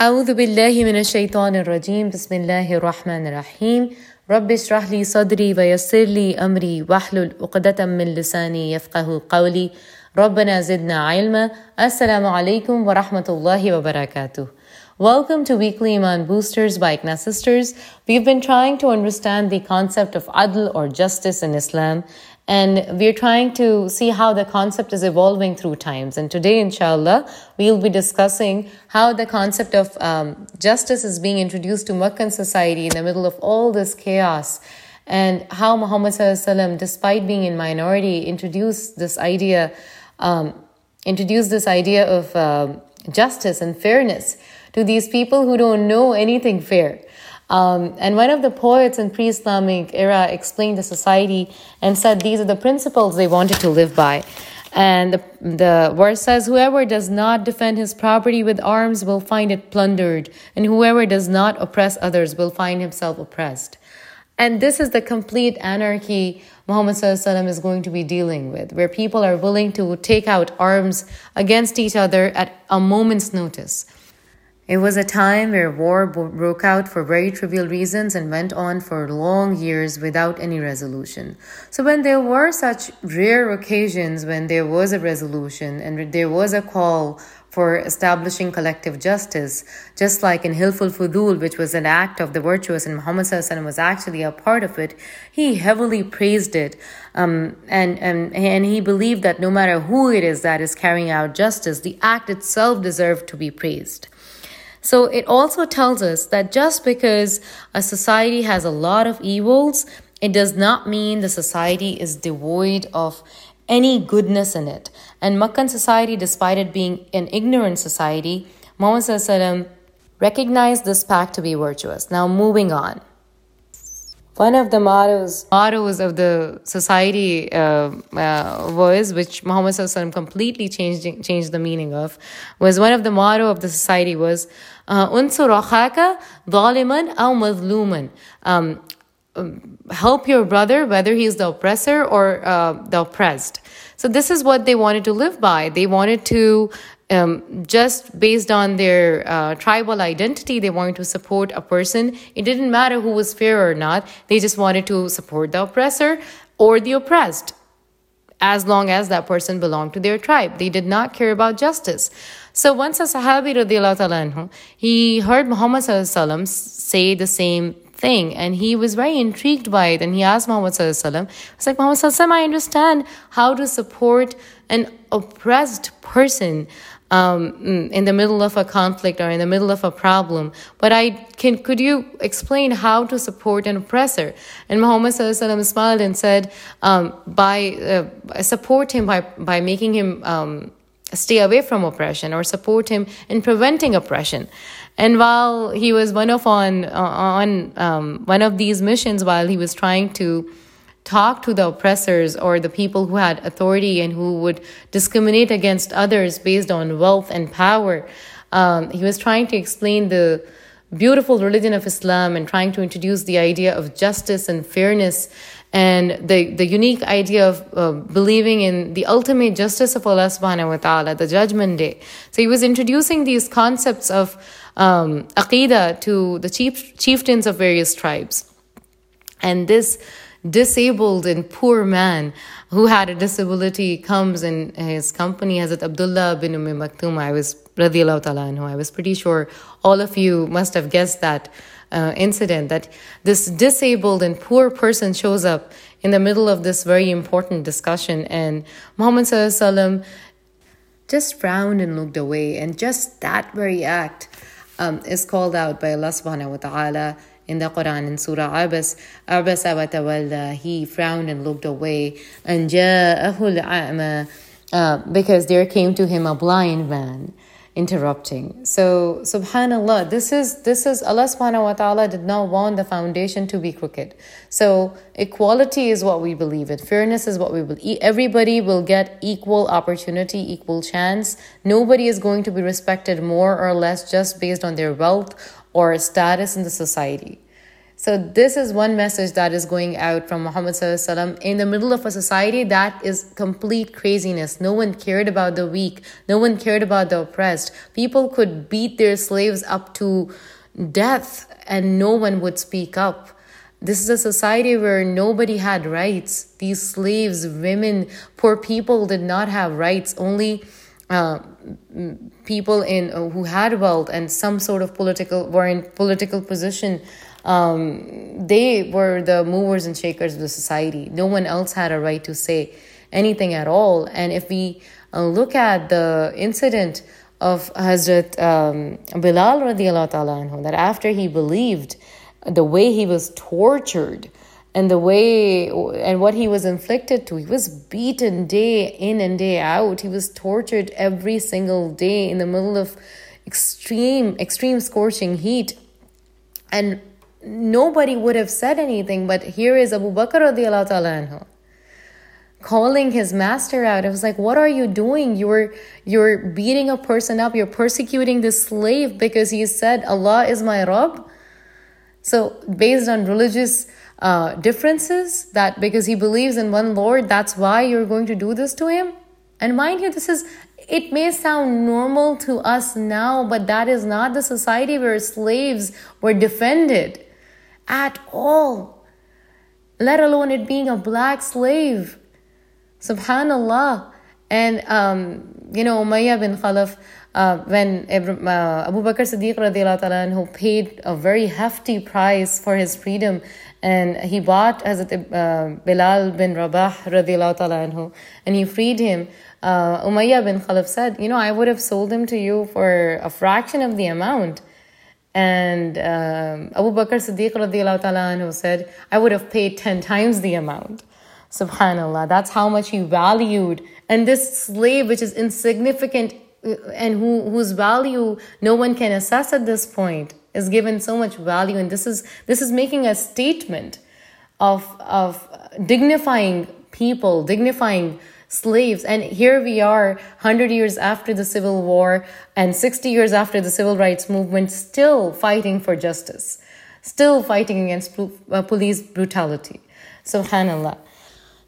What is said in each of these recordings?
أعوذ بالله من الشيطان الرجيم بسم الله الرحمن الرحيم رب اشرح لي صدري ويسر لي أمري واحلل عقدة من لساني يفقهوا قولي ربنا زدنا علما السلام عليكم ورحمة الله وبركاته. Welcome to Weekly Iman Boosters by Iqna Sisters. We've been trying to understand the concept of Adl or justice in Islam, and we're trying to see how the concept is evolving through times. And today, inshallah, we'll be discussing how the concept of justice is being introduced to Meccan society in the middle of all this chaos, and how Muhammad ﷺ, despite being in minority, introduced this idea of justice and fairness to these people who don't know anything fair. And one of the poets in pre-Islamic era explained the society and said these are the principles they wanted to live by. And the verse says, whoever does not defend his property with arms will find it plundered, and whoever does not oppress others will find himself oppressed. And this is the complete anarchy Muhammad ﷺ is going to be dealing with, where people are willing to take out arms against each other at a moment's notice. It was a time where war broke out for very trivial reasons and went on for long years without any resolution. So when there were such rare occasions when there was a resolution and there was a call for establishing collective justice, just like in Hilful Fudul, which was an act of the virtuous, and Muhammad ﷺ was actually a part of it, he heavily praised it. And he believed that no matter who it is that is carrying out justice, the act itself deserved to be praised. So it also tells us that just because a society has a lot of evils, it does not mean the society is devoid of any goodness in it. And Meccan society, despite it being an ignorant society, Muhammad ﷺ recognized this pact to be virtuous. Now moving on. One of the mottos of the society was, which Muhammad ﷺ completely changed the meaning of, was one of the motto of the society was, "Unsur akhaka zaliman aw mazluman." Help your brother, whether he is the oppressor or the oppressed. So this is what they wanted to live by. They wanted to, just based on their tribal identity, they wanted to support a person. It didn't matter who was fair or not. They just wanted to support the oppressor or the oppressed, as long as that person belonged to their tribe. They did not care about justice. So once a Sahabi radiallahu ta'ala anhu, he heard Muhammad ﷺ say the same thing, and he was very intrigued by it, and he asked Muhammad ﷺ, it's like, Muhammad ﷺ, I understand how to support an oppressed person in the middle of a conflict or in the middle of a problem, but could you explain how to support an oppressor? And Muhammad ﷺ smiled and said, support him by making him stay away from oppression, or support him in preventing oppression. And while he was one of these missions, while he was trying to talk to the oppressors or the people who had authority and who would discriminate against others based on wealth and power, he was trying to explain the beautiful religion of Islam and trying to introduce the idea of justice and fairness, and the unique idea of believing in the ultimate justice of Allah subhanahu wa ta'ala, the judgment day. So he was introducing these concepts of aqidah to the chieftains of various tribes. And this disabled and poor man who had a disability comes in his company, Hazrat Abdullah bin Umm Maktum. I was pretty sure all of you must have guessed that incident, that this disabled and poor person shows up in the middle of this very important discussion, and Muhammad ﷺ just frowned and looked away, and just that very act is called out by Allah subhanahu wa ta'ala in the Quran, in Surah Abbas. Abasa wa tawalla, he frowned and looked away, and ja'ahul a'ma, because there came to him a blind man interrupting. So subhanallah, this is Allah subhanahu wa ta'ala did not want the foundation to be crooked. So equality is what we believe in. Fairness is what we believe. Everybody will get equal opportunity, equal chance. Nobody is going to be respected more or less just based on their wealth or status in the society. So this is one message that is going out from Muhammad ﷺ in the middle of a society that is complete craziness. No one cared about the weak. No one cared about the oppressed. People could beat their slaves up to death and no one would speak up. This is a society where nobody had rights. These slaves, women, poor people did not have rights. Only people in who had wealth and some sort of political position, they were the movers and shakers of the society. No one else had a right to say anything at all. And if we look at the incident of Hazrat Bilal radiallahu ta'ala anhu, that after he believed, the way he was tortured and the way and what he was inflicted to, he was beaten day in and day out. He was tortured every single day in the middle of extreme scorching heat. And nobody would have said anything, but here is Abu Bakr radiallahu ta'ala anhu calling his master out. It was like, what are you doing? You're beating a person up. You're persecuting this slave because he said, Allah is my Rabb. So based on religious differences, that because he believes in one Lord, that's why you're going to do this to him? And mind you, this is, it may sound normal to us now, but that is not the society where slaves were defended at all, let alone it being a black slave. Subhanallah. And, Umayyah bin Khalaf, when Abu Bakr Siddiq radiallahu ta'ala anhu paid a very hefty price for his freedom, and he bought Hazrat Bilal bin Rabah radiallahu ta'ala anhu, and he freed him, Umayyah bin Khalaf said, I would have sold him to you for a fraction of the amount. And Abu Bakr Siddiq radiallahu ta'ala anhu said, I would have paid 10 times the amount. Subhanallah, that's how much he valued. And this slave, which is insignificant and whose value no one can assess at this point, is given so much value. And this is making a statement of dignifying people, dignifying slaves. And here we are, 100 years after the Civil War and 60 years after the Civil Rights Movement, still fighting for justice, still fighting against police brutality. Subhanallah.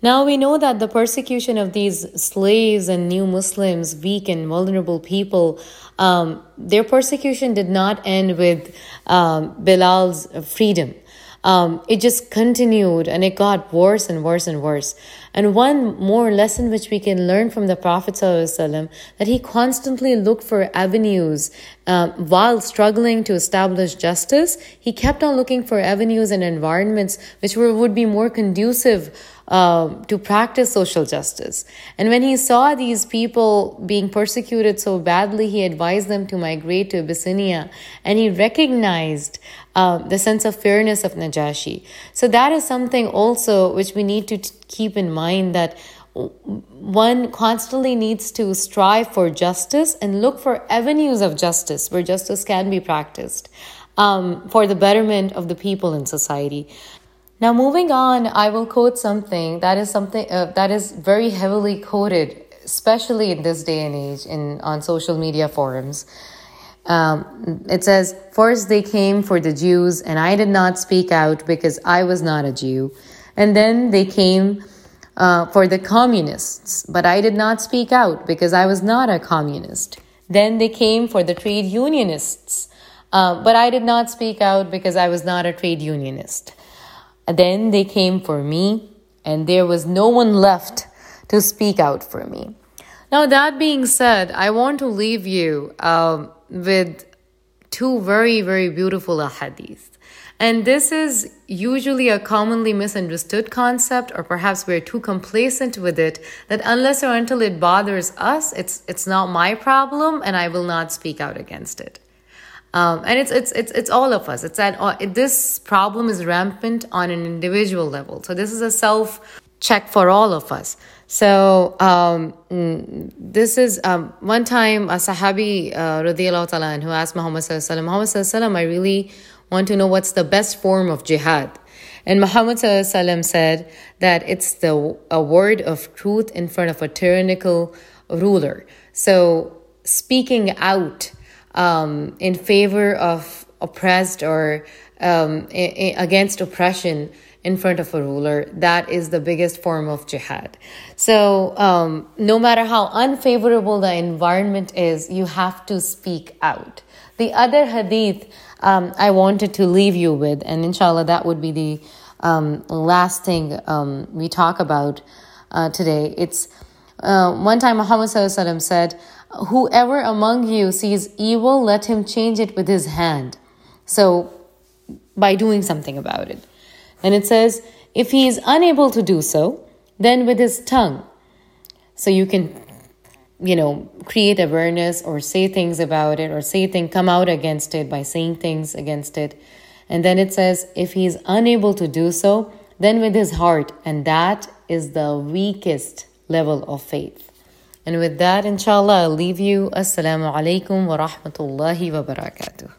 Now we know that the persecution of these slaves and new Muslims, weak and vulnerable people, their persecution did not end with Bilal's freedom. It just continued and it got worse and worse and worse. And one more lesson which we can learn from the Prophet ﷺ, that he constantly looked for avenues while struggling to establish justice. He kept on looking for avenues and environments which would be more conducive to practice social justice. And when he saw these people being persecuted so badly, he advised them to migrate to Abyssinia, and he recognized the sense of fairness of Najashi. So that is something also which we need to keep in mind, that one constantly needs to strive for justice and look for avenues of justice where justice can be practiced for the betterment of the people in society. Now moving on, I will quote something that is very heavily quoted, especially in this day and age on social media forums. It says, "First they came for the Jews, and I did not speak out because I was not a Jew. And then they came for the communists, but I did not speak out because I was not a communist. Then they came for the trade unionists, but I did not speak out because I was not a trade unionist. Then they came for me, and there was no one left to speak out for me." Now, that being said, I want to leave you with two very, very beautiful ahadith. And this is usually a commonly misunderstood concept, or perhaps we're too complacent with it, that unless or until it bothers us, it's not my problem, and I will not speak out against it. And it's all of us. This problem is rampant on an individual level. So this is a self-check for all of us. So this is one time a Sahabi radiallahu ta'ala anhu asked Muhammad sallallahu alaihi wasallam, "I really want to know what's the best form of jihad." And Muhammad sallallahu alaihi wasallam said that it's a word of truth in front of a tyrannical ruler. So speaking out in favor of oppressed or against oppression in front of a ruler, that is the biggest form of jihad. So no matter how unfavorable the environment is, you have to speak out. The other hadith I wanted to leave you with, and inshallah that would be the last thing we talk about today. It's one time Muhammad ﷺ said, whoever among you sees evil, let him change it with his hand. So by doing something about it. And it says, if he is unable to do so, then with his tongue. So you can, you know, create awareness or say things about it, or come out against it by saying things against it. And then it says, if he is unable to do so, then with his heart. And that is the weakest level of faith. And with that, inshallah, I'll leave you. Assalamu alaikum wa rahmatullahi wa barakatuh.